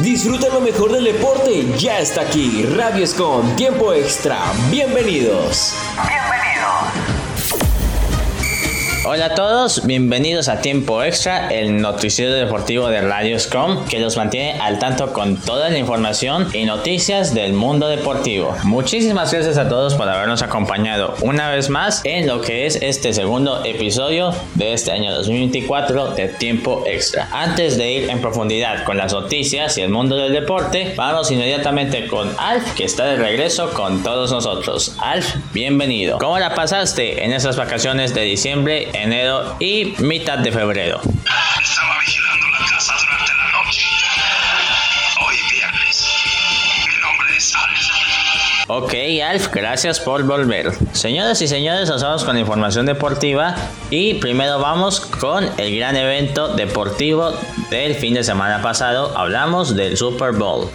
Disfruta lo mejor del deporte, ya está aquí Radioscom, Tiempo Extra, bienvenidos. Hola a todos, bienvenidos a Tiempo Extra, el noticiero deportivo de Radioscom, que los mantiene al tanto con toda la información y noticias del mundo deportivo. Muchísimas gracias a todos por habernos acompañado una vez más en lo que es este segundo episodio de este año 2024 de Tiempo Extra. Antes de ir en profundidad con las noticias y el mundo del deporte, vamos inmediatamente con Alf, que está de regreso con todos nosotros. Alf, bienvenido. ¿Cómo la pasaste en esas vacaciones de diciembre, enero y mitad de febrero? Estaba vigilando la casa durante la noche. Hoy viernes. Mi nombre es Alf. Ok, Alf, gracias por volver. Señoras y señores, nos vamos con la información deportiva y primero vamos con el gran evento deportivo del fin de semana pasado. Hablamos del Super Bowl.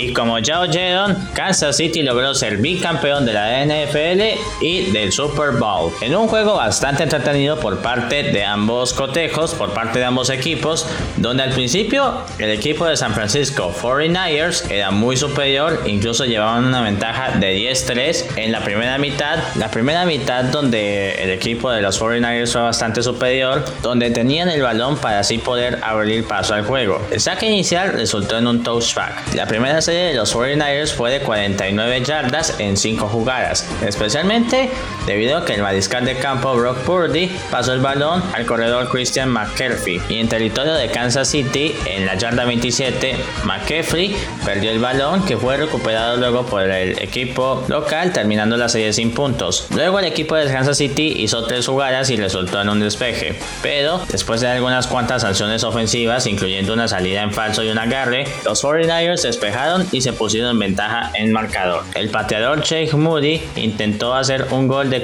Y como ya oyeron, Kansas City logró ser bicampeón de la NFL y del Super Bowl. En un juego bastante entretenido por parte de ambos cotejos, por parte de ambos equipos, donde al principio el equipo de San Francisco 49ers era muy superior, incluso llevaban una ventaja de 10-3 en la primera mitad. La primera mitad donde el equipo de los 49ers fue bastante superior, donde tenían el balón para así poder abrir paso al juego. El saque inicial resultó en un touchback. La primera serie de los 49ers fue de 49 yardas en 5 jugadas, especialmente debido a que el mariscal de campo Brock Purdy pasó el balón al corredor Christian McCaffrey, y en territorio de Kansas City, en la yarda 27, McCaffrey perdió el balón, que fue recuperado luego por el equipo local, terminando la serie sin puntos. Luego el equipo de Kansas City hizo 3 jugadas y resultó en un despeje, pero después de algunas cuantas sanciones ofensivas, incluyendo una salida en falso y un agarre, los 49ers despejaron y se pusieron en ventaja en marcador. El pateador Chase Moody intentó hacer un gol de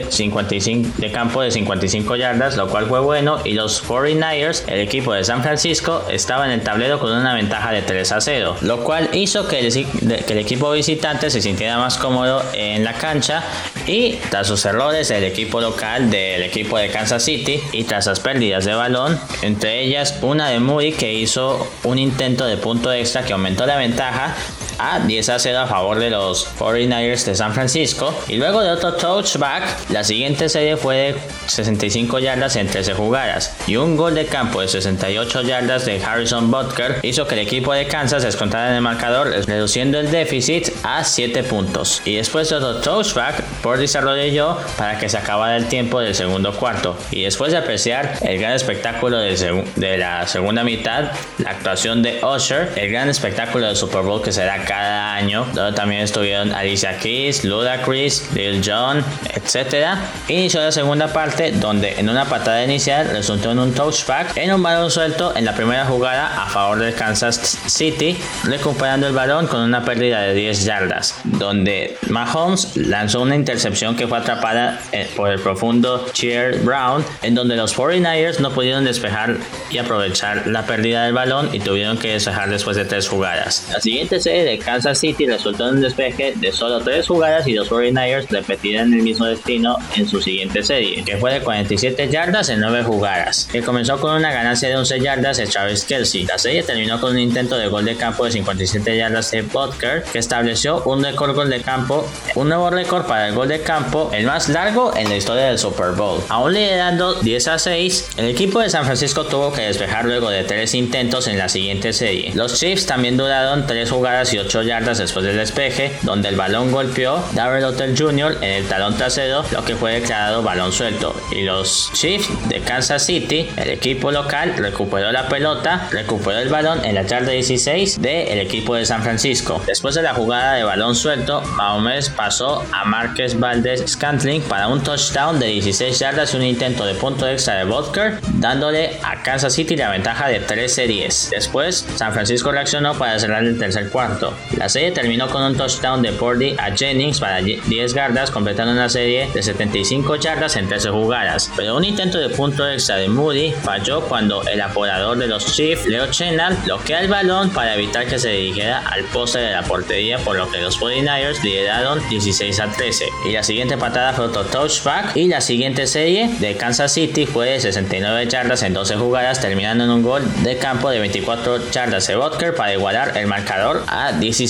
campo de 55 yardas, lo cual fue bueno, y los 49ers, el equipo de San Francisco, estaba en el tablero con una ventaja de 3-0, lo cual hizo que el equipo visitante se sintiera más cómodo en la cancha, y tras sus errores el equipo local del equipo de Kansas City y tras las pérdidas de balón, entre ellas una de Moody que hizo un intento de punto extra que aumentó la ventaja a 10-0 a favor de los 49ers de San Francisco, y luego de otro touchback, la siguiente serie fue de 65 yardas en 13 jugadas y un gol de campo de 68 yardas de Harrison Butker hizo que el equipo de Kansas descontara en el marcador, reduciendo el déficit a 7 puntos, y después de otro touchback, Purdy se arrodilló para que se acabara el tiempo del segundo cuarto, y después de apreciar el gran espectáculo de la segunda mitad, la actuación de Usher, el gran espectáculo del Super Bowl que será cada año, donde también estuvieron Alicia Keys, Ludacris, Lil Jon, etc. Inició la segunda parte donde en una patada inicial resultó en un touchback en un balón suelto en la primera jugada a favor del Kansas City, recuperando el balón con una pérdida de 10 yardas, donde Mahomes lanzó una intercepción que fue atrapada por el profundo Cheer Brown, en donde los 49ers no pudieron despejar y aprovechar la pérdida del balón y tuvieron que despejar después de 3 jugadas. La siguiente serie de Kansas City resultó en un despeje de solo 3 jugadas y los 49ers repetirán el mismo destino en su siguiente serie, que fue de 47 yardas en 9 jugadas, que comenzó con una ganancia de 11 yardas de Travis Kelce. La serie terminó con un intento de gol de campo de 57 yardas de Butker, que estableció un nuevo récord para el gol de campo, el más largo en la historia del Super Bowl. Aún liderando 10-6, el equipo de San Francisco tuvo que despejar luego de 3 intentos en la siguiente serie. Los Chiefs también duraron 3 jugadas y 8 yardas después del despeje, donde el balón golpeó Darrell Otell Jr. en el talón trasero, lo que fue declarado balón suelto, y los Chiefs de Kansas City, el equipo local, recuperó el balón en la yarda 16 del equipo de San Francisco. Después de la jugada de balón suelto, Mahomes pasó a Marquez Valdes-Scantling para un touchdown de 16 yardas y un intento de punto extra de Butker, dándole a Kansas City la ventaja de 13-10. Después, San Francisco reaccionó para cerrar el tercer cuarto, La serie terminó con un touchdown de Purdy a Jennings para 10 yardas, completando una serie de 75 yardas en 13 jugadas. Pero un intento de punto extra de Moody falló cuando el apurador de los Chiefs, Leo Chenal, bloquea el balón para evitar que se dirigiera al poste de la portería, por lo que los 49ers lideraron 16-13. Y la siguiente patada fue otro touchback, y la siguiente serie de Kansas City fue de 69 yardas en 12 jugadas, terminando en un gol de campo de 24 yardas de Butker para igualar el marcador a 16.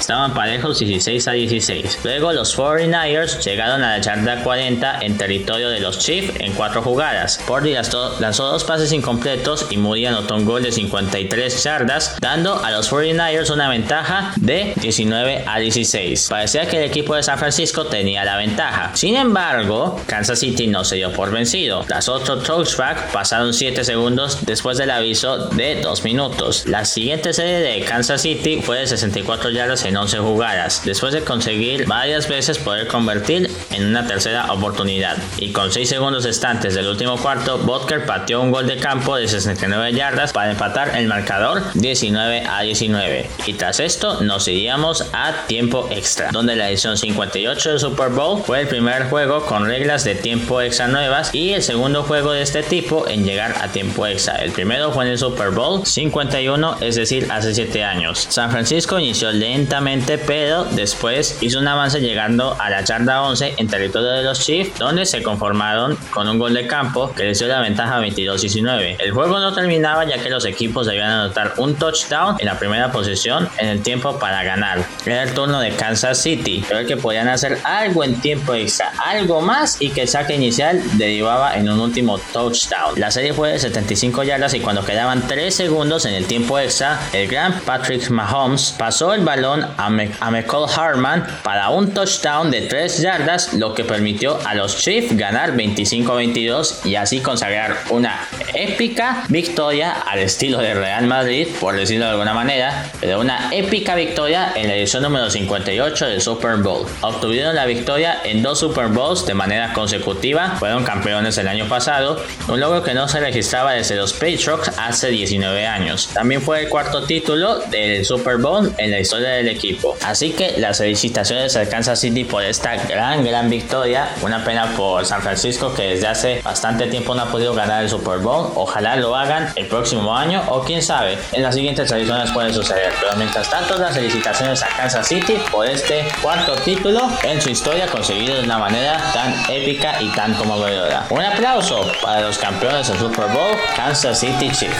Estaban parejos 16-16. Luego los 49ers llegaron a la yarda 40 en territorio de los Chiefs en 4 jugadas. Purdy lanzó 2 pases incompletos y Moody anotó un gol de 53 yardas, dando a los 49ers una ventaja de 19-16. Parecía que el equipo de San Francisco tenía la ventaja. Sin embargo, Kansas City no se dio por vencido. Tras otro touchback, pasaron 7 segundos después del aviso de 2 minutos. La siguiente serie de Kansas City fue de 64 yardas en 11 jugadas, después de conseguir varias veces poder convertir en una tercera oportunidad. Y con 6 segundos restantes del último cuarto, Butker pateó un gol de campo de 69 yardas para empatar el marcador 19-19. Y tras esto nos iríamos a tiempo extra, donde la edición 58 del Super Bowl fue el primer juego con reglas de tiempo extra nuevas y el segundo juego de este tipo en llegar a tiempo extra. El primero fue en el Super Bowl 51, es decir, hace 7 años. San Francisco inició lentamente, pero después hizo un avance llegando a la yarda 11 en territorio de los Chiefs, donde se conformaron con un gol de campo que les dio la ventaja 22-19. El juego no terminaba, ya que los equipos debían anotar un touchdown en la primera posición en el tiempo para ganar. Era el turno de Kansas City, pero que podían hacer algo en tiempo extra, algo más, y que el saque inicial derivaba en un último touchdown. La serie fue de 75 yardas y cuando quedaban 3 segundos en el tiempo extra, el gran Patrick Mahomes pasó el balón a McCall Hartman para un touchdown de 3 yardas, lo que permitió a los Chiefs ganar 25-22 y así consagrar una épica victoria al estilo de Real Madrid, por decirlo de alguna manera, pero una épica victoria en la edición número 58 del Super Bowl. Obtuvieron la victoria en 2 Super Bowls de manera consecutiva, fueron campeones el año pasado, un logro que no se registraba desde los Patriots hace 19 años. También fue el cuarto título del Super Bowl en la historia del equipo. Así que las felicitaciones al Kansas City por esta gran victoria. Una pena por San Francisco, que desde hace bastante tiempo no ha podido ganar el Super Bowl. Ojalá lo hagan el próximo año, o quién sabe, en las siguientes ediciones puede suceder. Pero mientras tanto, las felicitaciones a Kansas City por este cuarto título en su historia, conseguido de una manera tan épica y tan conmovedora. Un aplauso para los campeones del Super Bowl, Kansas City Chiefs.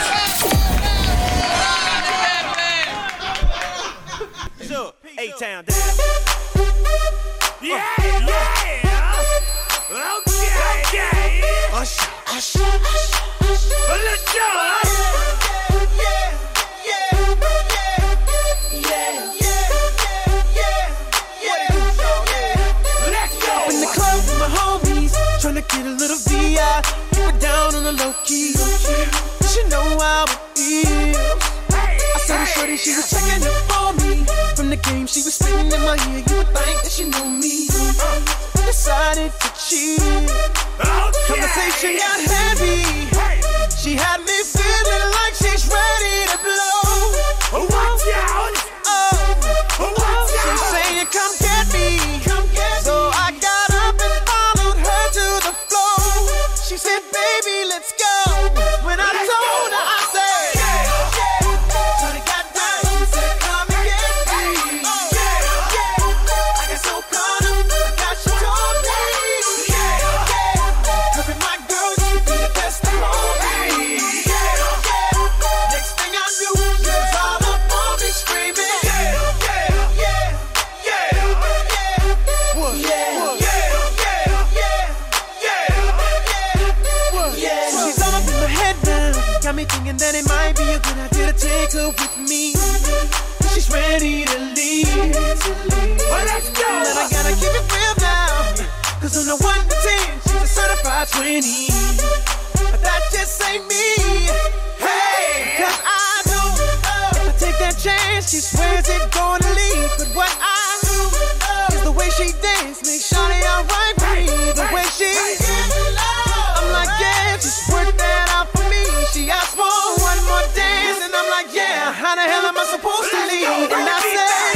She was checking up for me from the game. She was spitting in my ear. You would think that she knew me. Decided to cheat. Okay. Conversation got heavy. Hey. She had me feeling like she's ready to blow. Oh, watch out! Oh, oh, watch out! She's saying, "Come get me, come get me." So I got up and followed her to the floor. She said, "Baby, let's go." When I told her, I said. Cause on the 1 to 10, she's a certified 20. But that just ain't me. Hey! Cause I know if I take that chance, she swears it's gonna leave. But what I do is the way she dance makes Shawty alright for me. The way she gives it love, I'm like, yeah, just work that out for me. She asked for one more dance, and I'm like, yeah, how the hell am I supposed to leave? And I said,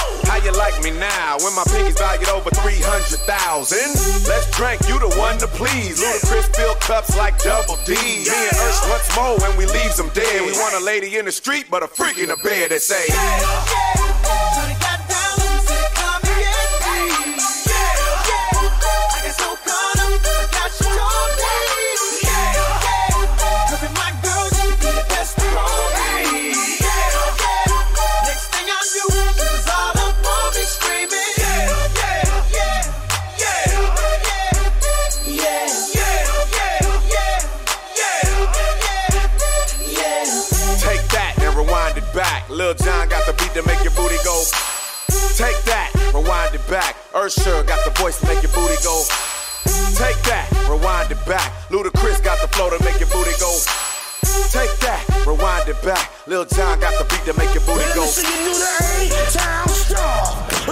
How you like me now when my pinkies valued over 300,000? Let's drink, you the one to please. Ludacris filled cups like double D. Me and Usher once more when we leaves them dead. We want a lady in the street but a freak in the bed that say John got the beat to make your booty go. Take that, rewind it back. Usher got the voice to make your booty go. Take that, rewind it back. Ludacris got the flow to make your booty go. Take that, rewind it back. Lil John got the beat to make your booty go. Listen, you knew the A-Town star.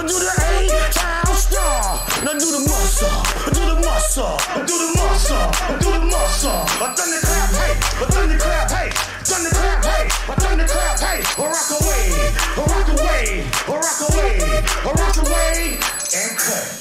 I knew the A-Town star. Now do the muscle. I do the muscle. I do the muscle. I do the muscle. I done the clap, hey. I done the clap, hey. Done the clap, hey. I done the clap, hey. I rock away. I rock away. I rock away. I rock away. And cut.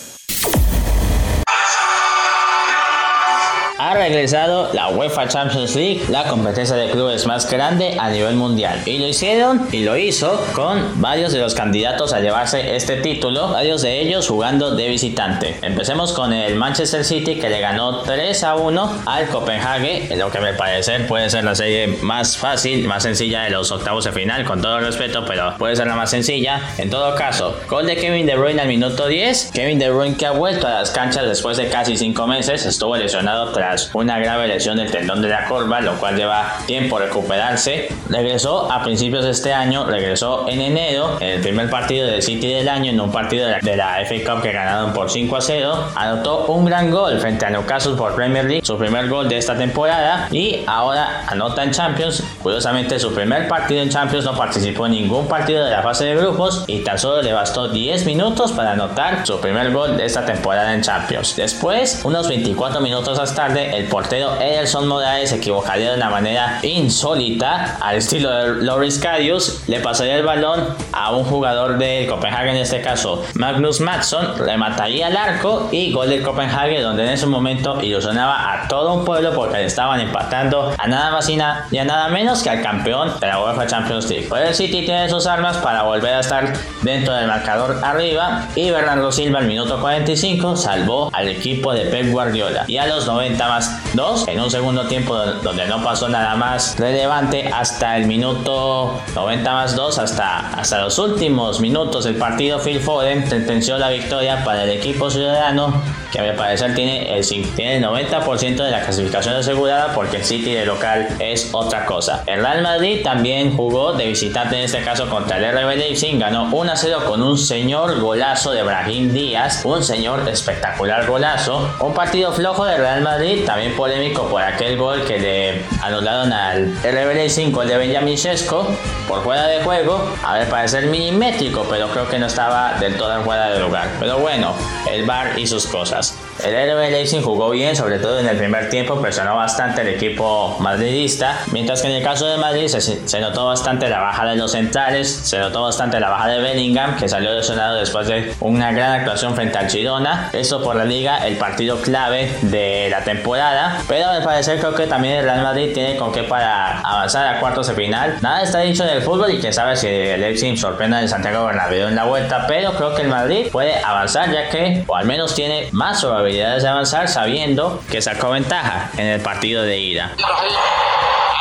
Ha regresado la UEFA Champions League, la competencia de clubes más grande a nivel mundial. Y lo hicieron, y lo hizo, con varios de los candidatos a llevarse este título, varios de ellos jugando de visitante. Empecemos con el Manchester City, que le ganó 3-1 al Copenhague, en lo que me parece puede ser la serie más fácil, más sencilla de los octavos de final, con todo el respeto, pero puede ser la más sencilla. En todo caso, gol de Kevin De Bruyne al minuto 10, Kevin De Bruyne que ha vuelto a las canchas después de casi 5 meses, estuvo lesionado tras una grave lesión del tendón de la corva, lo cual lleva tiempo recuperarse. Regresó a principios de este año, regresó en enero, en el primer partido del City del año, en un partido de la FA Cup que ganaron por 5-0. Anotó un gran gol frente a Newcastle por Premier League, su primer gol de esta temporada, y ahora anota en Champions. Curiosamente, su primer partido en Champions, no participó en ningún partido de la fase de grupos y tan solo le bastó 10 minutos para anotar su primer gol de esta temporada en Champions. Después, unos 24 minutos más tarde, el portero Ederson Morales se equivocaría de una manera insólita, al estilo de Loris Karius, le pasaría el balón a un jugador del Copenhague, en este caso Magnus Mattsson, remataría al arco y gol del Copenhague, donde en ese momento ilusionaba a todo un pueblo porque le estaban empatando a nada más y a nada menos que al campeón de la UEFA Champions League. Pero el City tiene sus armas para volver a estar dentro del marcador arriba, y Bernardo Silva al minuto 45 salvó al equipo de Pep Guardiola, y a los 90 más 2, en un segundo tiempo donde no pasó nada más relevante hasta el minuto 90 más 2, hasta los últimos minutos del partido, Phil Foden sentenció la victoria para el equipo ciudadano, que a mi parecer tiene el 90% de la clasificación asegurada, porque el City de local es otra cosa. El Real Madrid también jugó de visitante, en este caso contra el RB Leipzig, ganó 1-0 con un señor golazo de Brahim Díaz, un señor espectacular golazo. Un partido flojo de Real Madrid, también polémico por aquel gol que le anularon al RB Leipzig, gol de Benjamin Sesko por fuera de juego, a ver, parecer milimétrico, pero creo que no estaba del todo en fuera de lugar, pero bueno, el VAR y sus cosas. El RB Leipzig jugó bien, sobre todo en el primer tiempo, presionó bastante el equipo madridista, mientras que en el caso de Madrid se notó bastante la baja de los centrales, se notó bastante la baja de Bellingham, que salió lesionado después de una gran actuación frente al Girona, esto por la Liga, el partido clave de la temporada, pero al parecer creo que también el Real Madrid tiene con qué para avanzar a cuartos de final. Nada está dicho del fútbol y quién sabe si el Leipzig sorprenda en Santiago Bernabéu en la vuelta, pero creo que el Madrid puede avanzar, ya que, o al menos tiene más probabilidades de avanzar, sabiendo que sacó ventaja en el partido de ida.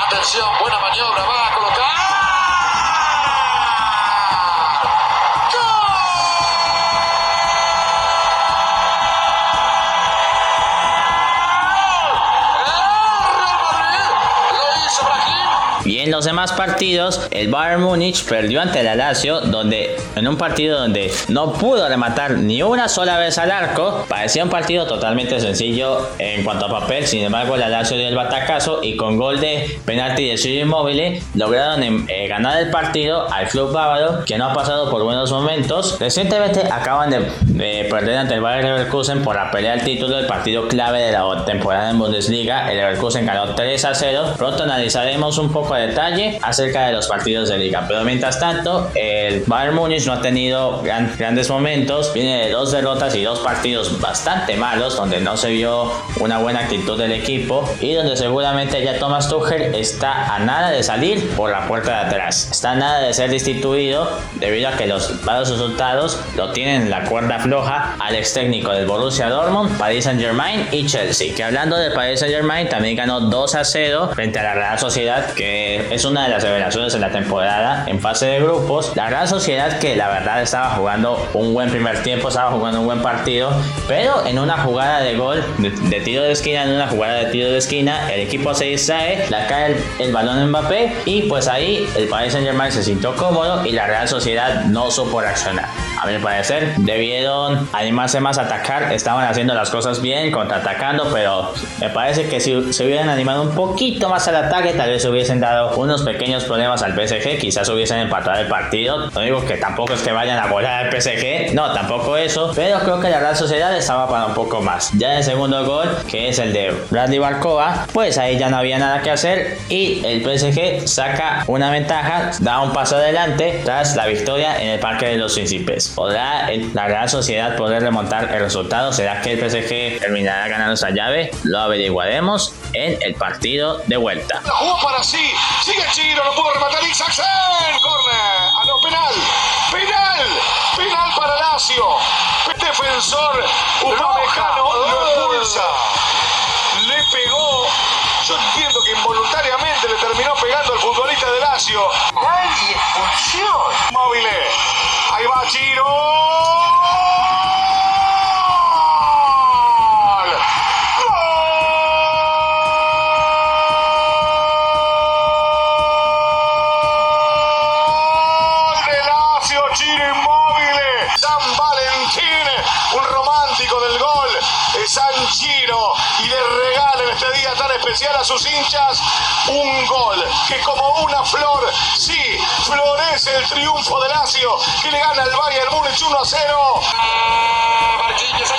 Atención, buena maniobra, va a colocar. Bien lo los demás partidos, el Bayern Munich perdió ante la Lazio, donde en un partido donde no pudo rematar ni una sola vez al arco, parecía un partido totalmente sencillo en cuanto a papel. Sin embargo, la Lazio dio el batacazo y con gol de penalti de Chase Moody lograron ganar el partido al club bávaro, que no ha pasado por buenos momentos. Recientemente acaban de perder ante el Bayer Leverkusen por la pelea del título del partido clave de la temporada en Bundesliga. El Leverkusen ganó 3-0. Pronto analizaremos un poco a detalle acerca de los partidos de liga, pero mientras tanto el Bayern Múnich no ha tenido grandes momentos. Viene de 2 derrotas y 2 partidos bastante malos, donde no se vio una buena actitud del equipo y donde seguramente ya Thomas Tuchel está a nada de salir por la puerta de atrás, está a nada de ser destituido debido a que los malos resultados lo tienen la cuerda floja al ex técnico del Borussia Dortmund, Paris Saint-Germain y Chelsea. Que hablando de Paris Saint-Germain, también ganó 2-0 frente a la Real Sociedad, que es una de las revelaciones de la temporada en fase de grupos. La Real Sociedad, que la verdad estaba jugando un buen primer tiempo, estaba jugando un buen partido, pero en una jugada de gol de tiro de esquina, el equipo se distrae, la cae el balón en Mbappé y pues ahí el Paris Saint-Germain se sintió cómodo y la Real Sociedad no supo reaccionar. A mi parecer debieron animarse más a atacar, estaban haciendo las cosas bien, contraatacando, pero me parece que si se hubieran animado un poquito más al ataque, tal vez hubiesen dado unos pequeños problemas al PSG, quizás hubiesen empatado el partido. No digo que tampoco es que vayan a volar al PSG, no, tampoco eso, pero creo que la Real Sociedad estaba para un poco más. Ya en el segundo gol, que es el de Bradley Barcoa, pues ahí ya no había nada que hacer y el PSG saca una ventaja, da un paso adelante tras la victoria en el Parque de los Príncipes. ¿Podrá la Real Sociedad poder remontar el resultado? ¿Será que el PSG terminará ganando esa llave? Lo averiguaremos en el partido de vuelta. La jugó para sí, sigue Chiro, lo pudo rematar Isaacsen, corner, ah no, penal para Lazio, defensor upamecano lo expulsa, le pegó, yo entiendo que involuntariamente le terminó pegando al futbolista de Lazio. ¡Ay, expulsión! Móvile. Ahí va Chiro. ¡Gol! ¡Gol! De Lazio, Chiro inmóvil. San Valentín, un romántico del gol. Es San Chiro. Y le regala en este día tan especial a sus hinchas un gol que como una flor, sí, florece el triunfo de Lazio, que le gana al Bayern Múnich 1-0. Marquinhos, ahí está.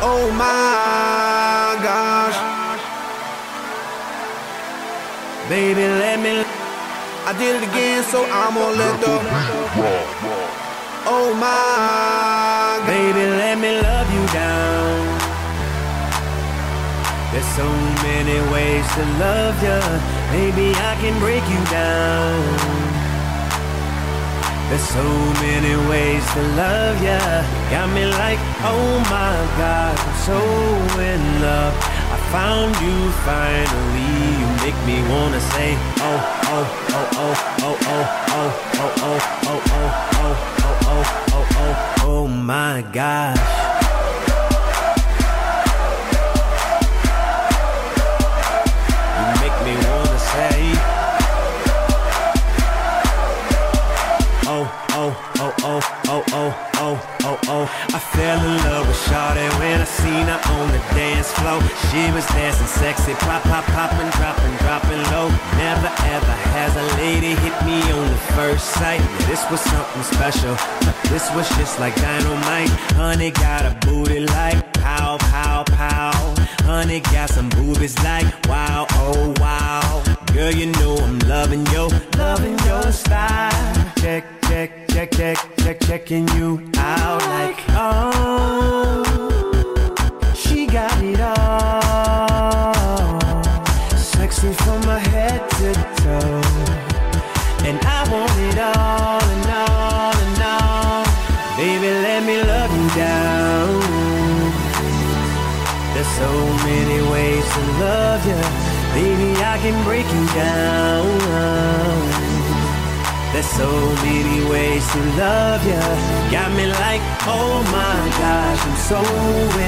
Oh my gosh, baby, let me. I did it again, so I'm gonna let go. Oh my, baby, let me love you down. There's so many ways to love ya, maybe I can break you down. There's so many ways to love ya, got me like, oh my God, I'm so in love. I found you finally. You make me wanna say, oh, oh, oh, oh, oh, oh, oh, oh, oh, oh, oh, oh, oh, oh, oh, oh, my gosh. You make me wanna say, oh, oh, oh, oh, oh, oh. Oh, oh, oh, I fell in love with Shawty when I seen her on the dance floor. She was dancing sexy, pop, pop, poppin', droppin', droppin' low. Never ever has a lady hit me on the first sight. This was something special, this was just like dynamite. Honey got a booty like pow, pow, pow. Honey got some boobies like wow, oh, wow. Girl, you know I'm loving your style. Check, check, check. checking you out like, oh, she got it all. Sexy from my head to toe, and I want it all and all and all. Baby, let me love you down. There's so many ways to love you, baby, I can break you down. There's so many ways to love ya. Got me like, oh my gosh, I'm so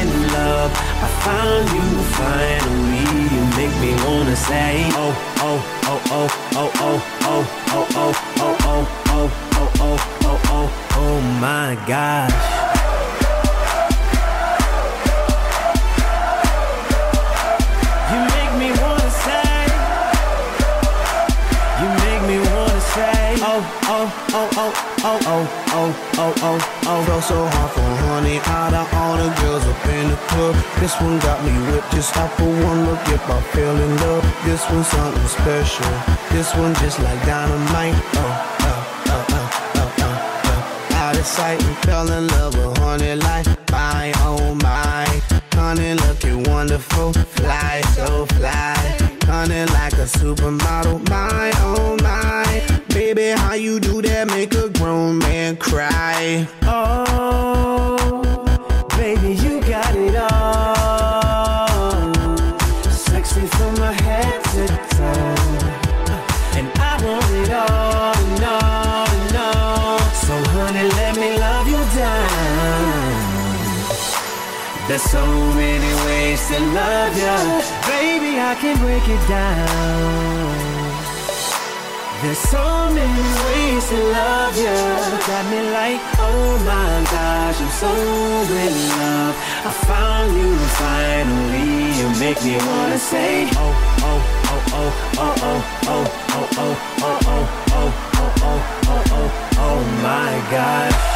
in love. I found you finally. You make me wanna say, oh, oh, oh, oh, oh, oh, oh, oh, oh, oh, oh, oh, oh, oh, oh, oh, oh my gosh. Oh, oh, oh, oh, oh, oh, oh, oh. Felt so hard for honey out of all the girls up in the club. This one got me whipped just off for one look. If I fell in love, this one's something special. This one just like dynamite. Oh, oh, oh, oh, oh, oh, oh. Out of sight and fell in love with honey like my, oh my. Honey looking wonderful, fly, so fly. Honey like a supermodel, my, oh my. Baby, how you do that, make a grown man cry. Oh, baby, you got it all. Sexy from my head to toe, and I want it all, no, no. So honey, let me love you down. There's so many ways to love ya. Baby, I can break it down. There's so many ways to love ya. Got me like, oh my gosh, I'm so in love. I found you finally. You make me wanna say, oh, oh, oh, oh, oh, oh, oh, oh, oh, oh, oh, oh, oh, oh, oh, oh, oh my gosh.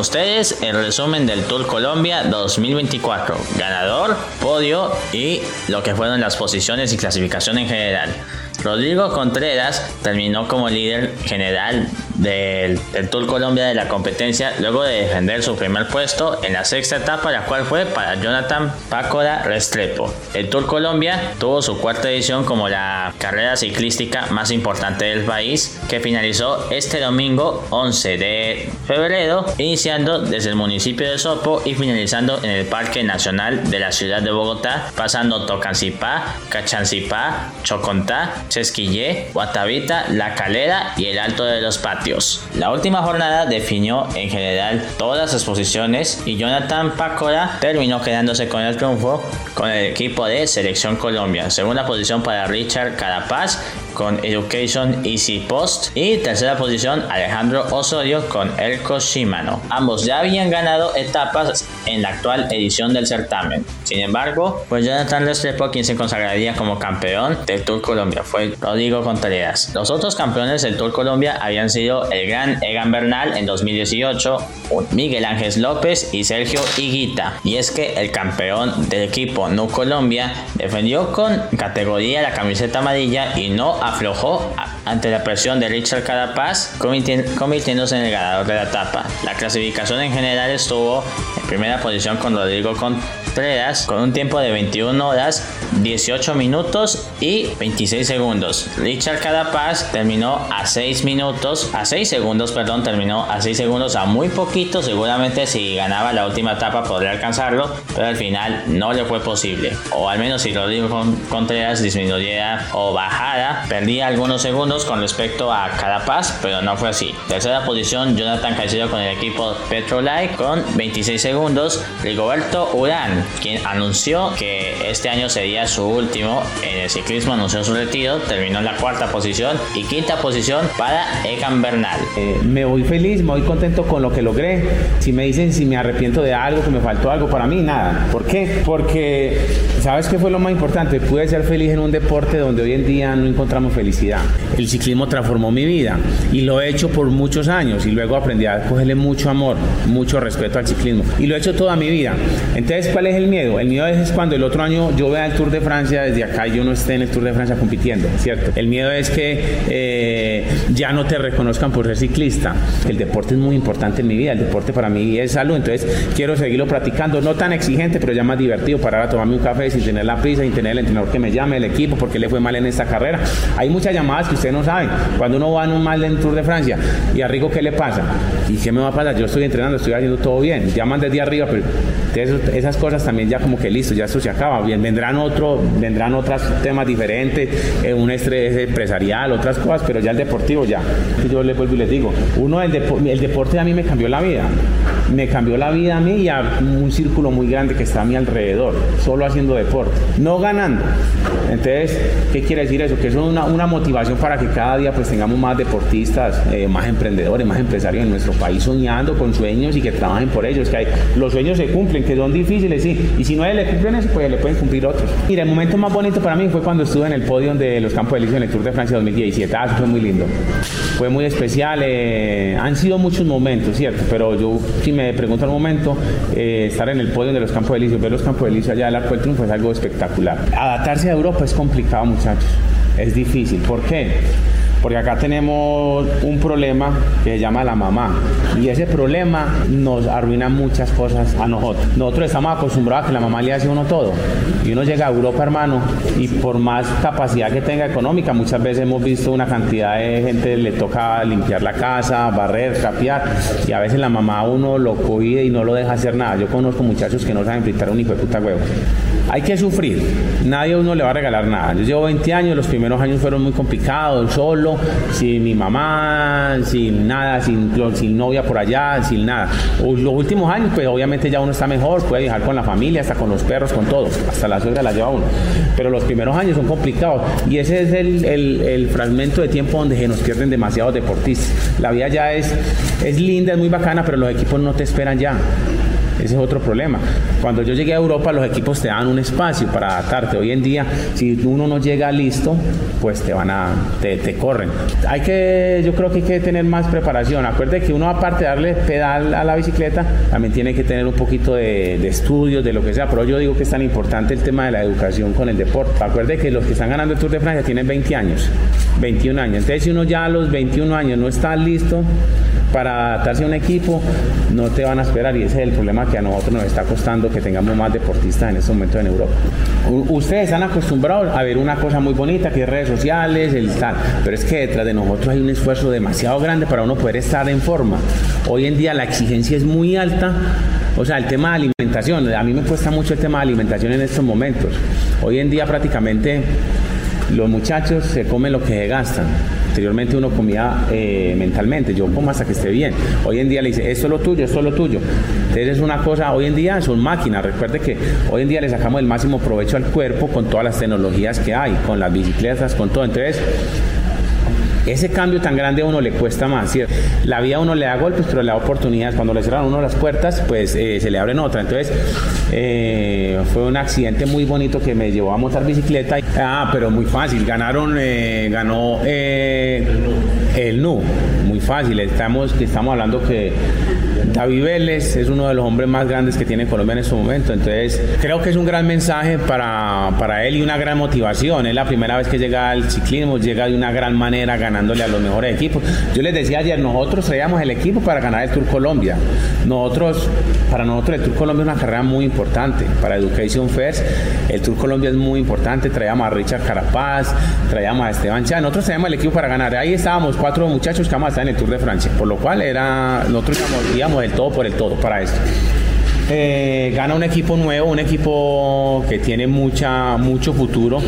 Ustedes el resumen del Tour Colombia 2024, ganador, podio y lo que fueron las posiciones y clasificación en general. Rodrigo Contreras terminó como líder general del Tour Colombia de la competencia luego de defender su primer puesto en la sexta etapa, la cual fue para Jonathan Pácora Restrepo. El Tour Colombia tuvo su cuarta edición como la carrera ciclística más importante del país, que finalizó este domingo 11 de febrero, iniciando desde el municipio de Sopo y finalizando en el Parque Nacional de la ciudad de Bogotá, pasando Tocancipá, Cachancipá, Chocontá, Chesquillé, Guatavita, La Calera y el Alto de los Patios. La última jornada definió en general todas las posiciones y Jonathan Pácora terminó quedándose con el triunfo con el equipo de Selección Colombia. Segunda posición para Richard Carapaz con Education Easy Post y tercera posición Alejandro Osorio con Elko Shimano. Ambos ya habían ganado etapas en la actual edición del certamen. Sin embargo, pues Jonathan Restrepo, quien se consagraría como campeón del Tour Colombia, fue Rodrigo Contreras. Los otros campeones del Tour Colombia habían sido el gran Egan Bernal en 2018, Miguel Ángel López y Sergio Higuita. Y es que el campeón del equipo Nu Colombia defendió con categoría la camiseta amarilla y no aflojó ante la presión de Richard Carapaz, convirtiéndose en el ganador de la etapa. La clasificación en general estuvo en primera posición con Rodrigo Contreras Contreras con un tiempo de 21 horas, 18 minutos y 26 segundos. Richard Carapaz terminó a 6 segundos, a muy poquito. Seguramente si ganaba la última etapa podría alcanzarlo, pero al final no le fue posible, o al menos si Rodrigo Contreras disminuyera o bajara, perdía algunos segundos con respecto a Carapaz, pero no fue así. Tercera posición, Jonathan Caicedo con el equipo Petrolite con 26 segundos. Rigoberto Urán, quien anunció que este año sería su último en el ciclismo, anunció su retiro, terminó en la cuarta posición. Y quinta posición para Egan Bernal. Me voy feliz, me voy contento con lo que logré. Si me dicen si me arrepiento de algo, que me faltó algo, para mí nada. ¿Por qué? Porque ¿sabes qué fue lo más importante? Pude ser feliz en un deporte donde hoy en día no encontramos felicidad. El ciclismo transformó mi vida y lo he hecho por muchos años, y luego aprendí a cogerle mucho amor, mucho respeto al ciclismo, y lo he hecho toda mi vida. Entonces, ¿cuál es el miedo? El miedo es cuando el otro año yo vea el Tour de Francia desde acá y yo no esté en el Tour de Francia compitiendo, ¿cierto? El miedo es que ya no te reconozcan por ser ciclista. El deporte es muy importante en mi vida, el deporte para mí es salud, entonces quiero seguirlo practicando, no tan exigente, pero ya más divertido, parar a tomarme un café sin tener la prisa, sin tener el entrenador que me llame, el equipo, porque le fue mal en esta carrera. Hay muchas llamadas que ustedes no saben, cuando uno va en un mal en Tour de Francia, y a Rigo, ¿qué le pasa? ¿Y qué me va a pasar? Yo estoy entrenando, estoy haciendo todo bien, llaman desde arriba, pero entonces esas cosas también ya como que listo, ya eso se acaba, bien, vendrán otros temas diferentes, un estrés empresarial, otras cosas, pero ya el deportivo ya. Yo les vuelvo y les digo, el deporte a mí me cambió la vida. Me cambió la vida a mí y a un círculo muy grande que está a mi alrededor, solo haciendo deporte, no ganando. Entonces, ¿qué quiere decir eso? Que eso es una motivación para que cada día pues tengamos más deportistas, más emprendedores, más empresarios en nuestro país, soñando con sueños y que trabajen por ellos. Que los sueños se cumplen, que son difíciles, sí. Y si no le cumplen eso, pues le pueden cumplir otros. Mira, el momento más bonito para mí fue cuando estuve en el podio de los Campos Elíseos en el Tour de Francia 2017. Ah, fue muy lindo. Fue muy especial. Han sido muchos momentos, ¿cierto? Pero yo, si me preguntan un momento, estar en el podio de los Campos Elíseos, ver los Campos Elíseos allá del Arco del Triunfo es algo espectacular. Adaptarse a Europa es complicado, muchachos. Es difícil. ¿Por qué? Porque acá tenemos un problema que se llama la mamá, y ese problema nos arruina muchas cosas a nosotros. Nosotros estamos acostumbrados a que la mamá le hace uno todo, y uno llega a Europa, hermano, y por más capacidad que tenga económica, muchas veces hemos visto una cantidad de gente le toca limpiar la casa, barrer, trapear, y a veces la mamá a uno lo cohíbe y no lo deja hacer nada. Yo conozco muchachos que no saben fritar un hijo de puta huevo. Hay que sufrir, nadie a uno le va a regalar nada. Yo llevo 20 años, los primeros años fueron muy complicados, solo, sin mi mamá, sin nada, sin novia por allá, sin nada. Los últimos años, pues obviamente ya uno está mejor, puede viajar con la familia, hasta con los perros, con todo, hasta la suegra la lleva uno. Pero los primeros años son complicados, y ese es el fragmento de tiempo donde se nos pierden demasiados deportistas. La vida ya es linda, es muy bacana, pero los equipos no te esperan ya. Ese es otro problema. Cuando yo llegué a Europa, los equipos te dan un espacio para adaptarte. Hoy en día, si uno no llega listo, pues te corren. Yo creo que hay que tener más preparación. Acuérdate que uno, aparte de darle pedal a la bicicleta, también tiene que tener un poquito de estudios, de lo que sea. Pero yo digo que es tan importante el tema de la educación con el deporte. Acuérdate que los que están ganando el Tour de Francia tienen 20 años, 21 años. Entonces, si uno ya a los 21 años no está listo para adaptarse a un equipo, no te van a esperar, y ese es el problema que a nosotros nos está costando, que tengamos más deportistas en este momento en Europa. Ustedes están acostumbrados a ver una cosa muy bonita que es redes sociales, el tal, pero es que detrás de nosotros hay un esfuerzo demasiado grande para uno poder estar en forma. Hoy en día la exigencia es muy alta. O sea, el tema de alimentación, a mí me cuesta mucho el tema de alimentación en estos momentos. Hoy en día prácticamente los muchachos se comen lo que se gastan. Anteriormente uno comía mentalmente, yo como hasta que esté bien. Hoy en día le dice, esto es lo tuyo, esto es lo tuyo. Entonces es una cosa, hoy en día son máquinas. Recuerde que hoy en día le sacamos el máximo provecho al cuerpo con todas las tecnologías que hay, con las bicicletas, con todo. Entonces, ese cambio tan grande a uno le cuesta más, ¿cierto? La vida a uno le da golpes, pero le da oportunidades. Cuando le cerraron a uno las puertas, pues se le abren otra. Entonces, fue un accidente muy bonito que me llevó a montar bicicleta. Pero muy fácil. Ganó el Nu. Muy fácil. Estamos hablando que David Vélez es uno de los hombres más grandes que tiene Colombia en este momento. Entonces, creo que es un gran mensaje para él y una gran motivación. Es la primera vez que llega al ciclismo, llega de una gran manera, ganando ganándole a los mejores equipos. Yo les decía ayer, nosotros traíamos el equipo para ganar el Tour Colombia. Para nosotros el Tour Colombia es una carrera muy importante. Para Education First, el Tour Colombia es muy importante. Traíamos a Richard Carapaz, traíamos a Esteban Chá. Nosotros traíamos el equipo para ganar. Ahí estábamos 4 muchachos que vamos a estar en el Tour de Francia. Por lo cual nosotros íbamos del todo por el todo para esto. Gana un equipo nuevo, un equipo que tiene mucho futuro,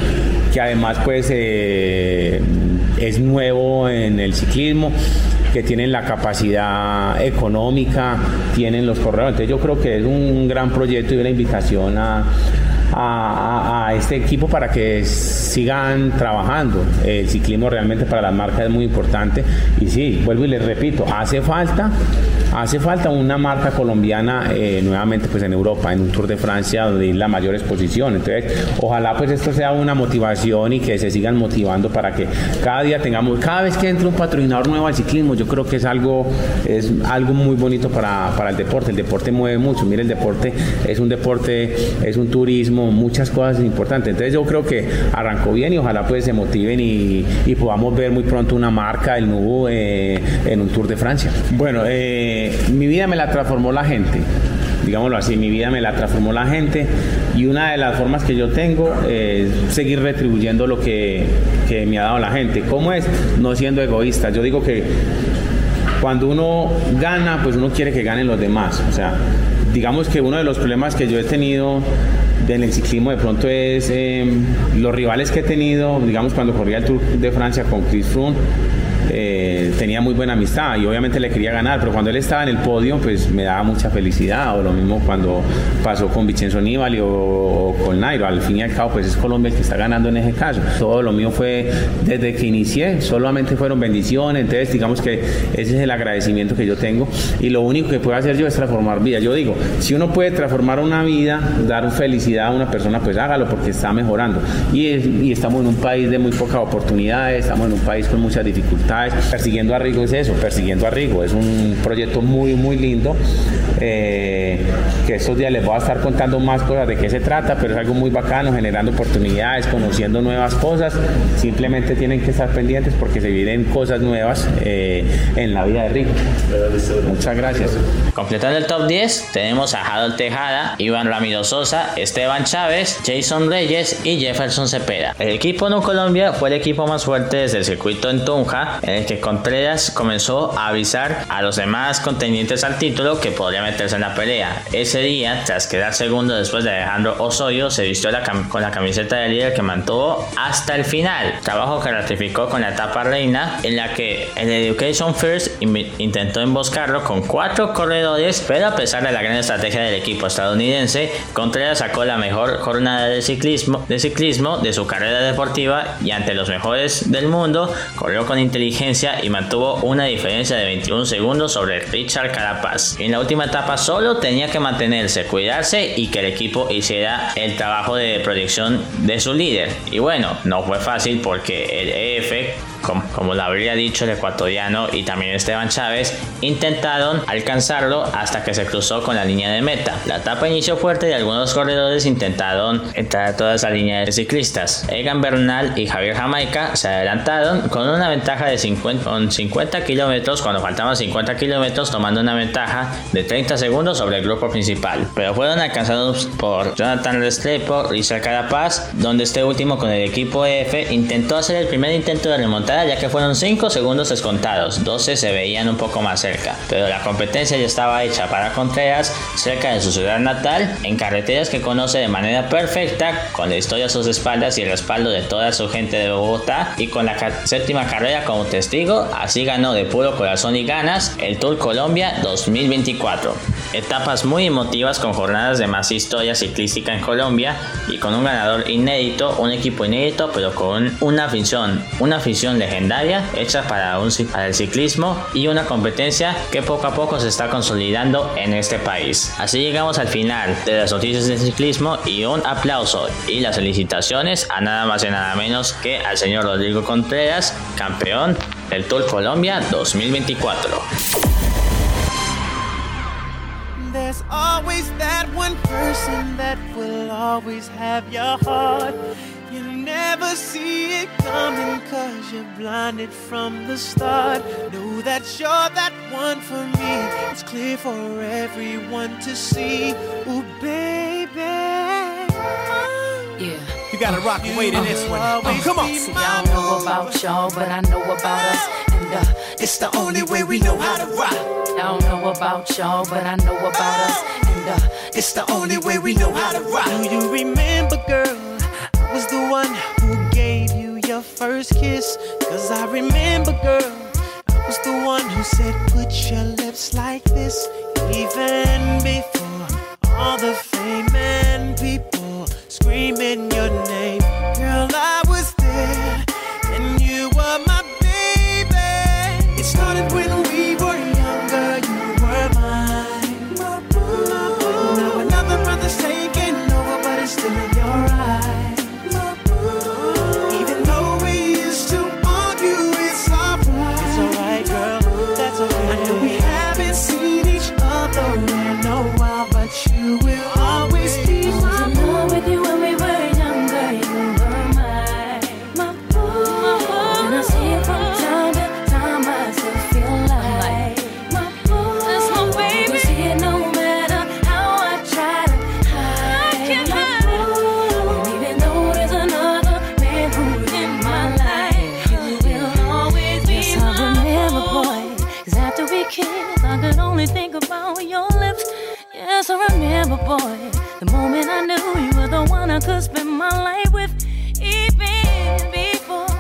que además pues es nuevo en el ciclismo, que tienen la capacidad económica, tienen los corredores. Entonces yo creo que es un gran proyecto y una invitación a este equipo para que sigan trabajando. El ciclismo realmente para las marcas es muy importante y sí, vuelvo y les repito, hace falta una marca colombiana nuevamente pues en Europa, en un Tour de Francia donde hay la mayor exposición. Entonces ojalá pues esto sea una motivación y que se sigan motivando para que cada día tengamos, cada vez que entre un patrocinador nuevo al ciclismo, yo creo que es algo muy bonito para el deporte. El deporte mueve mucho, mire, el deporte, es un turismo, muchas cosas importantes. Entonces yo creo que arrancó bien y ojalá pues se motiven y podamos ver muy pronto una marca del nuevo en un Tour de Francia. Bueno, mi vida me la transformó la gente, digámoslo así, y una de las formas que yo tengo es seguir retribuyendo lo que me ha dado la gente. ¿Cómo es? No siendo egoísta. Yo digo que cuando uno gana, pues uno quiere que ganen los demás. O sea, digamos que uno de los problemas que yo he tenido en el ciclismo de pronto es los rivales que he tenido. Digamos, cuando corría el Tour de Francia con Chris Froome, tenía muy buena amistad y obviamente le quería ganar, pero cuando él estaba en el podio pues me daba mucha felicidad, o lo mismo cuando pasó con Vincenzo Nibali o con Nairo. Al fin y al cabo pues es Colombia el que está ganando en ese caso. Todo lo mío fue, desde que inicié, solamente fueron bendiciones. Entonces digamos que ese es el agradecimiento que yo tengo, y lo único que puedo hacer yo es transformar vidas. Yo digo, si uno puede transformar una vida, dar felicidad a una persona, pues hágalo, porque está mejorando y estamos en un país de muy pocas oportunidades, estamos en un país con muchas dificultades. Persiguiendo a Rigo es eso, Persiguiendo a Rigo es un proyecto muy lindo, que estos días les voy a estar contando más cosas de qué se trata, pero es algo muy bacano, generando oportunidades, conociendo nuevas cosas. Simplemente tienen que estar pendientes porque se vienen cosas nuevas en la vida de Rigo. Muchas gracias. Completando el top 10 tenemos a Harold Tejada, Iván Ramiro Sosa, Esteban Chávez, Jason Reyes y Jefferson Cepeda. El equipo Nu Colombia fue el equipo más fuerte desde el circuito en Tunja, en el que Contreras comenzó a avisar a los demás contendientes al título que podría meterse en la pelea. Ese día, tras quedar segundo después de Alejandro Osorio, se vistió con la camiseta del líder que mantuvo hasta el final, trabajo que ratificó con la etapa reina, en la que el Education First intentó emboscarlo con 4 corredores, pero a pesar de la gran estrategia del equipo estadounidense, Contreras sacó la mejor jornada de ciclismo de su carrera deportiva y ante los mejores del mundo, corrió con inteligencia y mantuvo una diferencia de 21 segundos sobre Richard Carapaz. En la última etapa solo tenía que mantenerse, cuidarse y que el equipo hiciera el trabajo de proyección de su líder. Y bueno, no fue fácil porque el EF, como lo habría dicho el ecuatoriano, y también Esteban Chávez intentaron alcanzarlo hasta que se cruzó con la línea de meta. La etapa inició fuerte y algunos corredores intentaron entrar a toda esa línea de ciclistas. Egan Bernal y Javier Jamaica se adelantaron con una ventaja de 50 kilómetros, cuando faltaban 50 kilómetros, tomando una ventaja de 30 segundos sobre el grupo principal, pero fueron alcanzados por Jonathan Restrepo, Richard Carapaz, donde este último con el equipo EF intentó hacer el primer intento de remontar, ya que fueron 5 segundos descontados, 12 se veían un poco más cerca, pero la competencia ya estaba hecha para Contreras cerca de su ciudad natal, en carreteras que conoce de manera perfecta, con la historia a sus espaldas y el respaldo de toda su gente de Bogotá, y con la séptima carrera como testigo. Así ganó de puro corazón y ganas el Tour Colombia 2024. Etapas muy emotivas con jornadas de más historia ciclística en Colombia y con un ganador inédito, un equipo inédito, pero con una afición legendaria hecha para el ciclismo, y una competencia que poco a poco se está consolidando en este país. Así llegamos al final de las noticias del ciclismo, y un aplauso y las felicitaciones a nada más y nada menos que al señor Rodrigo Contreras, campeón del Tour Colombia 2024. There's always that one person that will always have your heart. You never see it coming, 'cause you're blinded from the start. Know that you're that one for me. It's clear for everyone to see. Ooh, baby. Yeah. You gotta rock away to this one. Come on. See, I don't know about y'all, but I know about us. And it's the only way we know how to rock. I don't know about y'all, but I know about us. And it's the only way we know how to rock. Do you remember, girl? I was the one who gave you your first kiss. 'Cause I remember, girl, I was the one who said, put your lips like this. Even before all the fame and people screaming your name, girl, I was there, and you were my baby. It started when we were younger, you were mine. Now another brother's taking over, but it's still in your eyes. Even though we used to argue, it's alright. It's alright, girl, that's okay. I know we haven't seen each other in a while, but you will always be mine. I remember, boy, the moment I knew you were the one I could spend my life with. Even before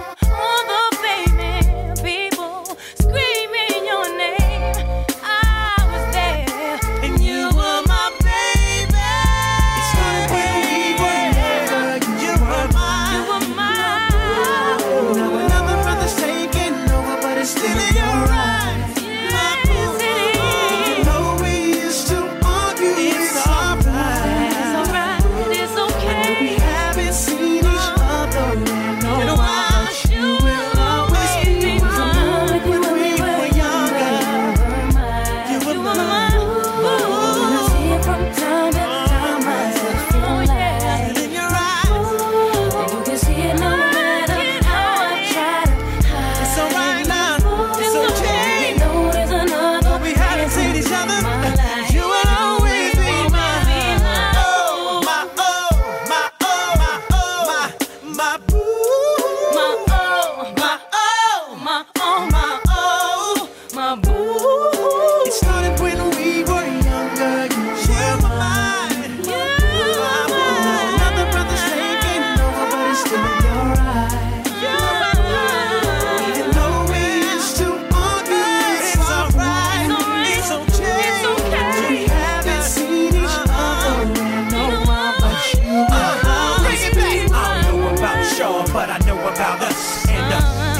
all the fame and people screaming your name, I was there, and you were my baby. It started when we were younger, you were mine. You were mine. Now another brother's taking over, but it's still in your eyes.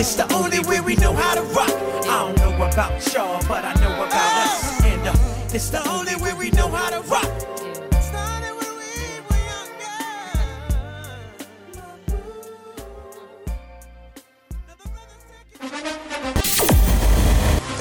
It's the only way we know how to rock. I don't know about y'all, but I know about us. And it's the only way we know how to rock. It started when we were younger.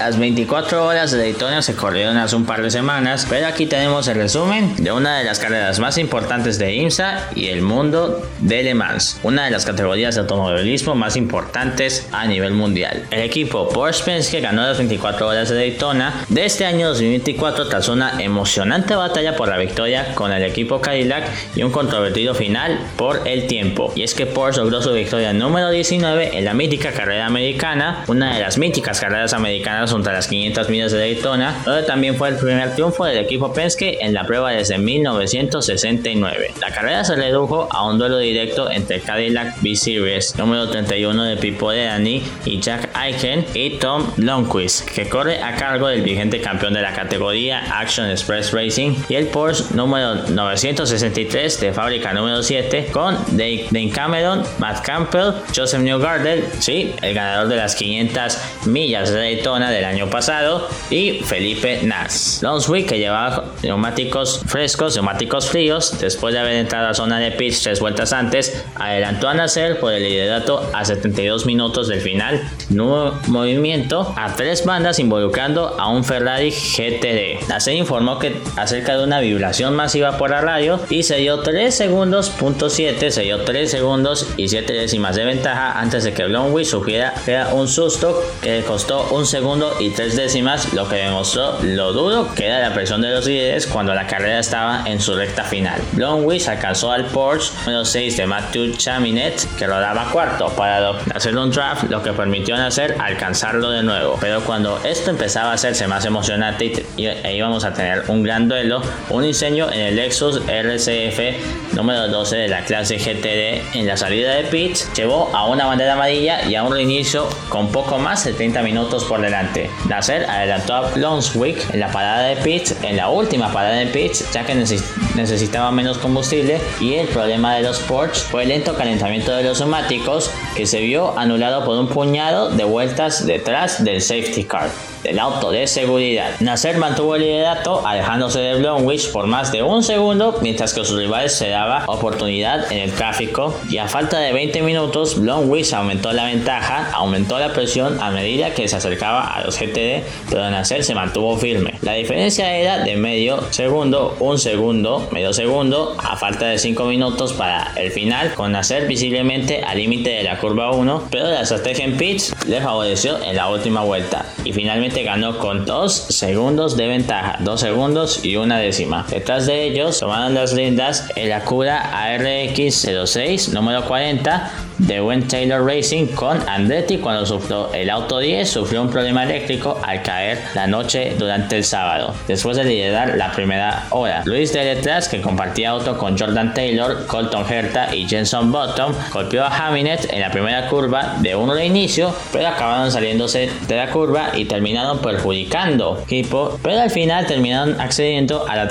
Las 24 horas de Daytona se corrieron hace un par de semanas, pero aquí tenemos el resumen de una de las carreras más importantes de IMSA y el mundo de Le Mans, una de las categorías de automovilismo más importantes a nivel mundial. El equipo Porsche Penske ganó las 24 horas de Daytona de este año 2024 tras una emocionante batalla por la victoria con el equipo Cadillac y un controvertido final por el tiempo. Y es que Porsche logró su victoria número 19 en la mítica carrera americana, una de las míticas carreras americanas junto a las 500 millas de Daytona, donde también fue el primer triunfo del equipo Penske en la prueba desde 1969. La carrera se redujo a un duelo directo entre Cadillac B-Series número 31 de Pipo Derani y Jack Eichen y Tom Blomqvist, que corre a cargo del vigente campeón de la categoría Action Express Racing, y el Porsche número 963 de fábrica número 7 con Dane Cameron, Matt Campbell, Joseph Newgarden, sí, el ganador de las 500 millas de Daytona de del año pasado, y Felipe Nas. Lonswick, que llevaba neumáticos frescos, neumáticos fríos, después de haber entrado a zona de pits 3 vueltas antes, adelantó a Nasser por el liderato a 72 minutos del final. Nuevo movimiento a 3 bandas involucrando a un Ferrari GTD. Nasser informó que acerca de una vibración masiva por la radio y se dio 3 segundos, se dio 3 segundos y 7 décimas de ventaja antes de que Longwy sufriera un susto que le costó 1 segundo y 3 décimas, lo que demostró lo duro que era la presión de los líderes cuando la carrera estaba en su recta final. Longwy alcanzó al Porsche número 6 de Mathieu Chaminade, que rodaba cuarto, para hacer un draft, lo que permitió a Nasser alcanzarlo de nuevo. Pero cuando esto empezaba a hacerse más emocionante e íbamos a tener un gran duelo, un incendio en el Lexus RCF número 12 de la clase GTD en la salida de pits llevó a una bandera amarilla y a un reinicio con poco más de 30 minutos por delante. Nasser adelantó a Lonswick en la parada de pits, en la última parada de pits, ya que necesitaba menos combustible, y el problema de los Porsche fue el lento calentamiento de los neumáticos, que se vio anulado por un puñado de vueltas detrás del safety car, del auto de seguridad. Nasser mantuvo el liderato alejándose de Longwich por más de 1 segundo, mientras que sus rivales se daba oportunidad en el tráfico, y a falta de 20 minutos Longwich aumentó la ventaja, aumentó la presión a medida que se acercaba a los GTD, pero Nasser se mantuvo firme. La diferencia era de medio segundo, 1 segundo, medio segundo, a falta de 5 minutos para el final, con Nasser visiblemente al límite de la curva 1, pero la estrategia en pits le favoreció en la última vuelta y finalmente ganó con 2 segundos de ventaja, 2 segundos y 1 décima. Detrás de ellos tomaron las riendas el Acura ARX06 número 40 de Wayne Taylor Racing con Andretti cuando el auto 10 sufrió un problema eléctrico al caer la noche durante el sábado. Después de liderar la primera hora, Luis de Letras, que compartía auto con Jordan Taylor, Colton Herta y Jenson Button, golpeó a Haminet en la primera curva de un reinicio, pero acabaron saliéndose de la curva y terminaron perjudicando equipo, pero al final terminaron accediendo a la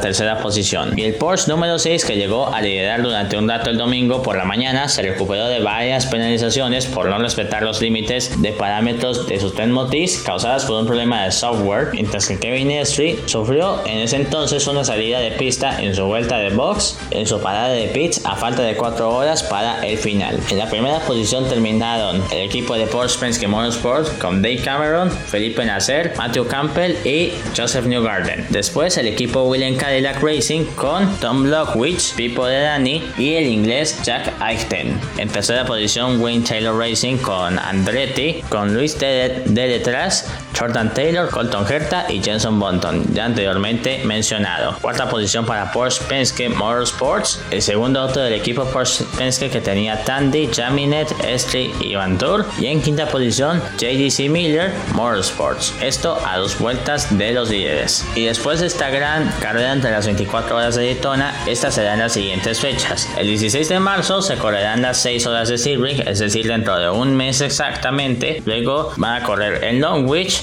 tercera posición. Y el Porsche número 6, que llegó a liderar durante un rato el domingo por la mañana, se recuperó de varias penalizaciones por no respetar los límites de parámetros de su tren motriz causadas por un problema de software, mientras que Kevin Estre sufrió en ese entonces una salida de pista en su vuelta de box en su parada de pits a falta de 4 horas para el final. En la primera posición terminaron el equipo de Porsche Penske Motorsport con Dave Cameron, Felipe Nasser, Matthew Campbell y Joseph Newgarden. Después el equipo William Cadillac Racing con Tom Blockwich, Pipo Derani y el inglés Jack Eichten. En tercera posición Wayne Taylor Racing con Andretti, con Luis de Letras, Jordan Taylor, Colton Herta y Jenson Button, ya anteriormente mencionado. Cuarta posición para Porsche Penske Motorsports, el segundo auto del equipo Porsche Penske que tenía Tandy, Jaminet, Estri y Van Tour. Y en quinta posición JDC Miller Motorsports, esto a 2 vueltas de los líderes. Y después de esta gran carrera entre las 24 horas de Daytona, estas serán las siguientes fechas. El 16 de marzo se correrán las 6 horas de Sebring, es decir, dentro de un mes exactamente. Luego van a correr en Long Beach,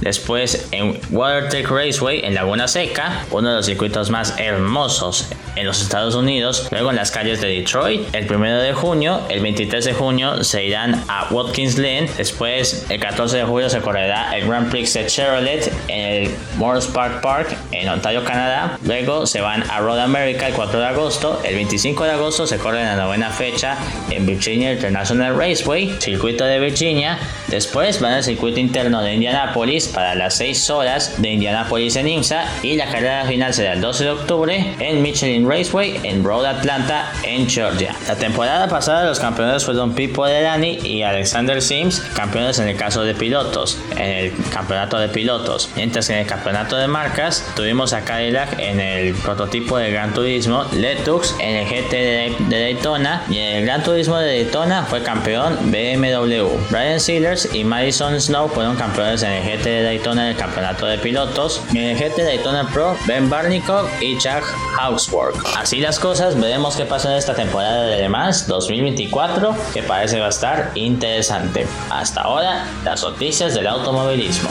después en WaterTech Raceway en Laguna Seca, uno de los circuitos más hermosos en los Estados Unidos, luego en las calles de Detroit el 1 de junio, el 23 de junio se irán a Watkins Glen, después el 14 de julio se correrá el Grand Prix de Chevrolet en el Morris Park en Ontario, Canadá, luego se van a Road America el 4 de agosto, el 25 de agosto se corre la 9ª fecha en Virginia International Raceway, circuito de Virginia, después van al circuito interno de Indianapolis para las 6 horas de Indianapolis en IMSA y la carrera final será el 12 de octubre en Michelin Raceway en Road Atlanta en Georgia. La temporada pasada los campeones fueron Pipo Derani y Alexander Sims, campeones en el caso de pilotos, en el campeonato de pilotos, mientras que en el campeonato de marcas tuvimos a Cadillac en el prototipo de Gran Turismo, Lexus en el GT de Daytona, y en el Gran Turismo de Daytona fue campeón BMW. Brian Sealers y Madison Snow fueron campeones en el GT de Daytona en el campeonato de pilotos, y en el GT de Daytona Pro Ben Barnikow y Jack Hawksworth. Así las cosas, veremos qué pasa en esta temporada de Le Mans 2024, que parece va a estar interesante. Hasta ahora, las noticias del automovilismo.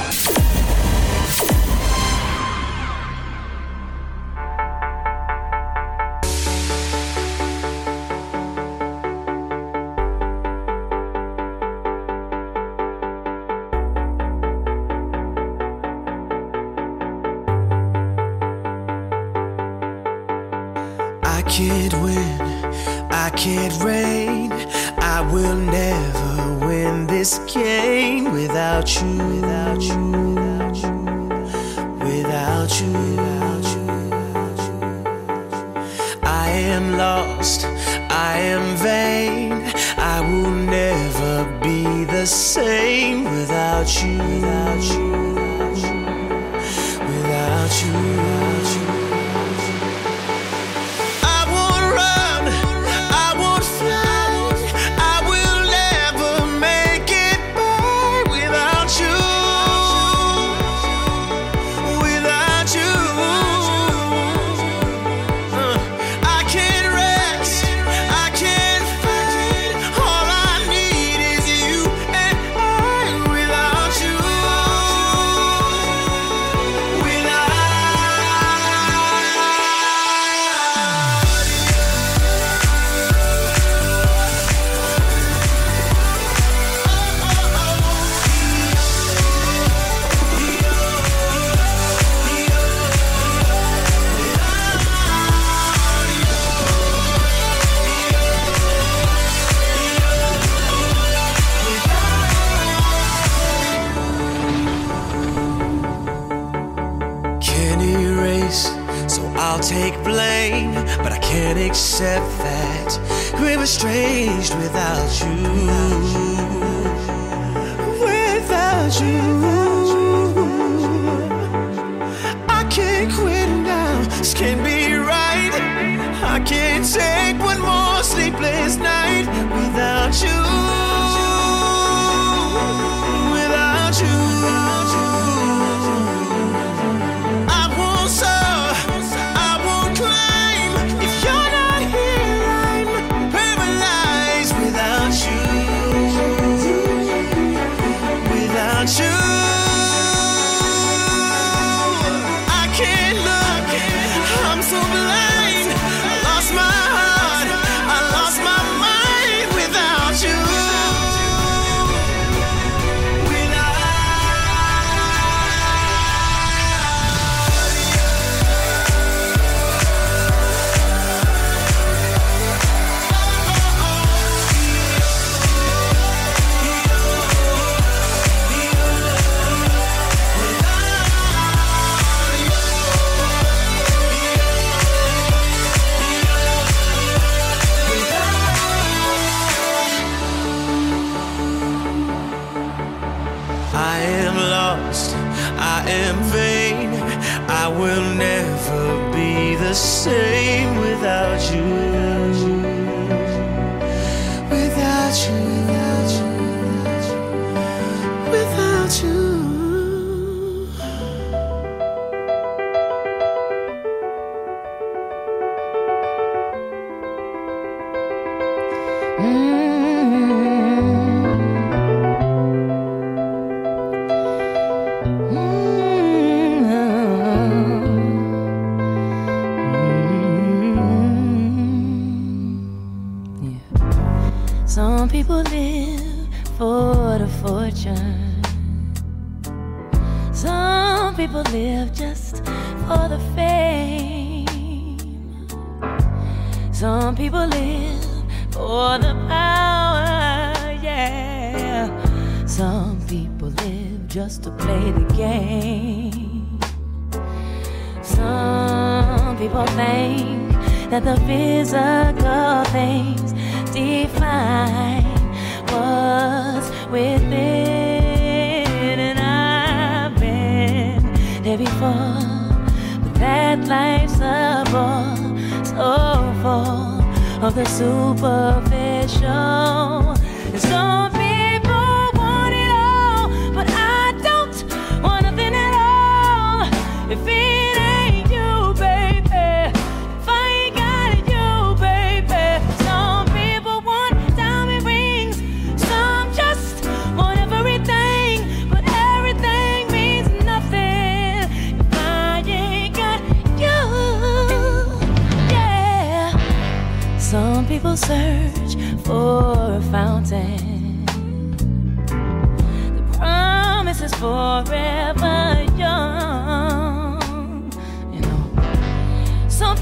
wicked rain. I will never win this game without you, without you, without you, without you, without you, without you. I am lost, I am vain. I will never be the same without you, without you, without you, without you, without you. Except that we're estranged without you, without you. I can't quit now, this can't be right. I can't take one more sleepless night without you, without you. I won't serve, I won't climb if you're not.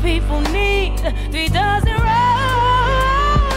People need 3 dozen rounds.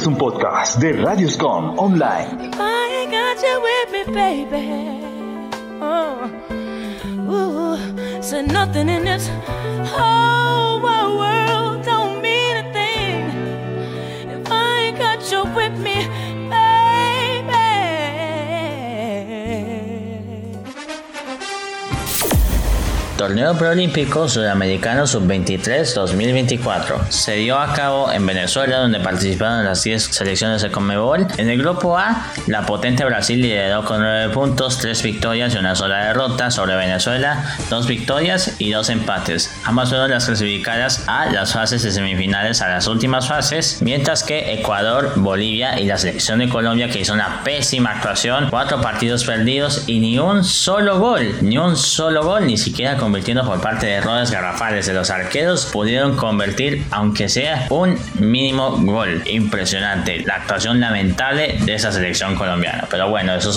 es un podcast de Radioscom Online. I got you with me, baby. Ooh, so nothing in this whole wide world don't mean a thing if I ain't got you with me, baby. Torneo Preolímpico Sudamericano Sub-23 2024 se dio a cabo en Venezuela, donde participaron las 10 selecciones de Conmebol. En el grupo A, la potente Brasil lideró con 9 puntos, 3 victorias y una sola derrota sobre Venezuela, 2 victorias y 2 empates. Ambas fueron las clasificadas a las fases de semifinales a las últimas fases, mientras que Ecuador, Bolivia y la selección de Colombia, que hizo una pésima actuación, 4 partidos perdidos y ni un solo gol, ni siquiera convirtiendo por parte de errores garrafales de los arqueros, pudieron convertir aunque sea un mínimo gol. Impresionante la actuación lamentable de esa selección colombiana, pero bueno, eso es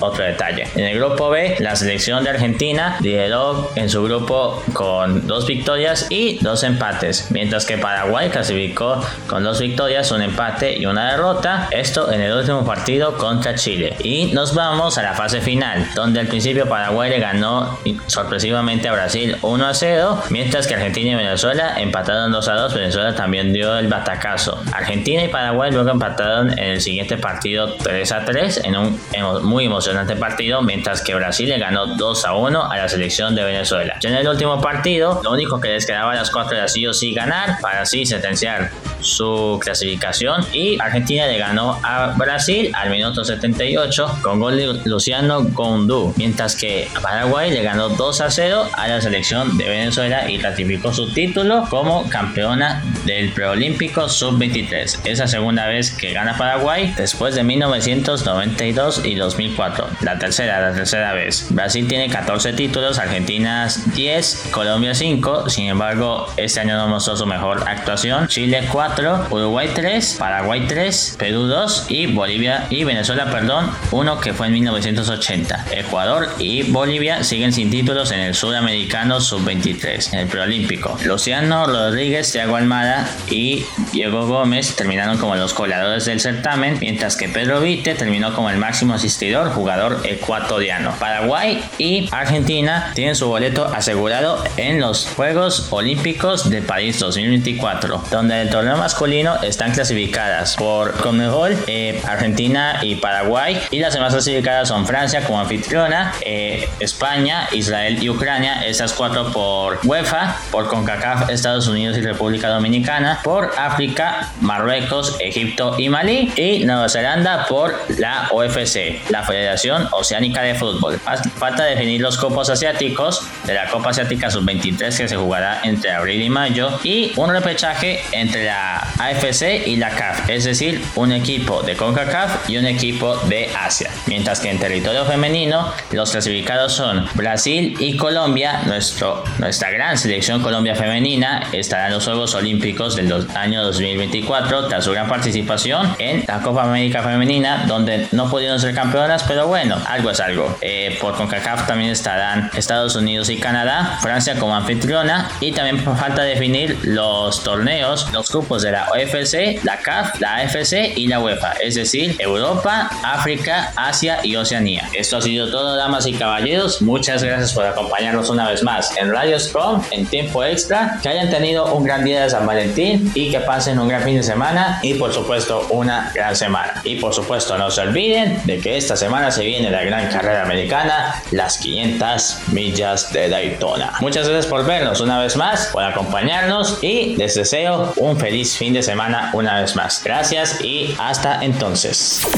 otro detalle. En el grupo B, la selección de Argentina lideró en su grupo con 2 victorias y 2 empates, mientras que Paraguay clasificó con 2 victorias, un empate y una derrota, esto en el último partido contra Chile. Y nos vamos a la fase final, donde al principio Paraguay le ganó sorpresivamente a Brasil 1-0, mientras que Argentina y Venezuela empataron 2-2. Venezuela también dio el batacazo. Argentina y Paraguay luego empataron en el siguiente partido 3-3 en un muy emocionante partido, mientras que Brasil le ganó 2-1 a la selección de Venezuela. Ya en el último partido, lo único que les quedaba a las 4 era sí o sí ganar para así sentenciar su clasificación, y Argentina le ganó a Brasil al minuto 78 con gol de Luciano Gondú, mientras que Paraguay le ganó 2-0 a la selección de Venezuela y ratificó su título como campeona del preolímpico sub-23. Es la segunda vez que gana Paraguay después de 1992 y 2004, la tercera vez. Brasil tiene 14 títulos, Argentina 10, Colombia 5, sin embargo este año no mostró su mejor actuación. Chile 4, Uruguay 3, Paraguay 3, Perú 2 y Venezuela 1, que fue en 1980. Ecuador y Bolivia siguen sin títulos en el Sudamericano Sub-23, en el Preolímpico. Luciano Rodríguez, Thiago Almada y Diego Gómez terminaron como los coladores del certamen, mientras que Pedro Vite terminó como el máximo asistidor, jugador ecuatoriano. Paraguay y Argentina tienen su boleto asegurado en los Juegos Olímpicos de París 2024, donde el torneo masculino están clasificadas por Conmebol, Argentina y Paraguay, y las demás clasificadas son Francia como anfitriona, España, Israel y Ucrania, estas 4 por UEFA, por CONCACAF, Estados Unidos y República Dominicana, por África, Marruecos, Egipto y Malí, y Nueva Zelanda por la OFC, la Federación Oceánica de Fútbol. Falta definir los cupos asiáticos de la Copa Asiática Sub-23, que se jugará entre abril y mayo, y un repechaje entre la AFC y la CAF, es decir, un equipo de CONCACAF y un equipo de Asia. Mientras que en territorio femenino, los clasificados son Brasil y Colombia. Nuestra gran selección Colombia femenina estará en los Juegos Olímpicos del año 2024 tras su gran participación en la Copa América Femenina, donde no pudieron ser campeonas, pero bueno, algo es algo. Por CONCACAF también estarán Estados Unidos y Canadá, Francia como anfitriona, y también falta definir los torneos, los grupos de la OFC, la CAF, la AFC y la UEFA, es decir, Europa, África, Asia y Oceanía. Esto ha sido todo, damas y caballeros. Muchas gracias por acompañarnos una vez más en Radioscom, en Tiempo Extra. Que hayan tenido un gran día de San Valentín y que pasen un gran fin de semana y, por supuesto, una gran semana. Y, por supuesto, no se olviden de que esta semana se viene la gran carrera americana, las 500 millas de Daytona. Muchas gracias por vernos una vez más, por acompañarnos, y les deseo un feliz fin de semana una vez más. Gracias y hasta entonces.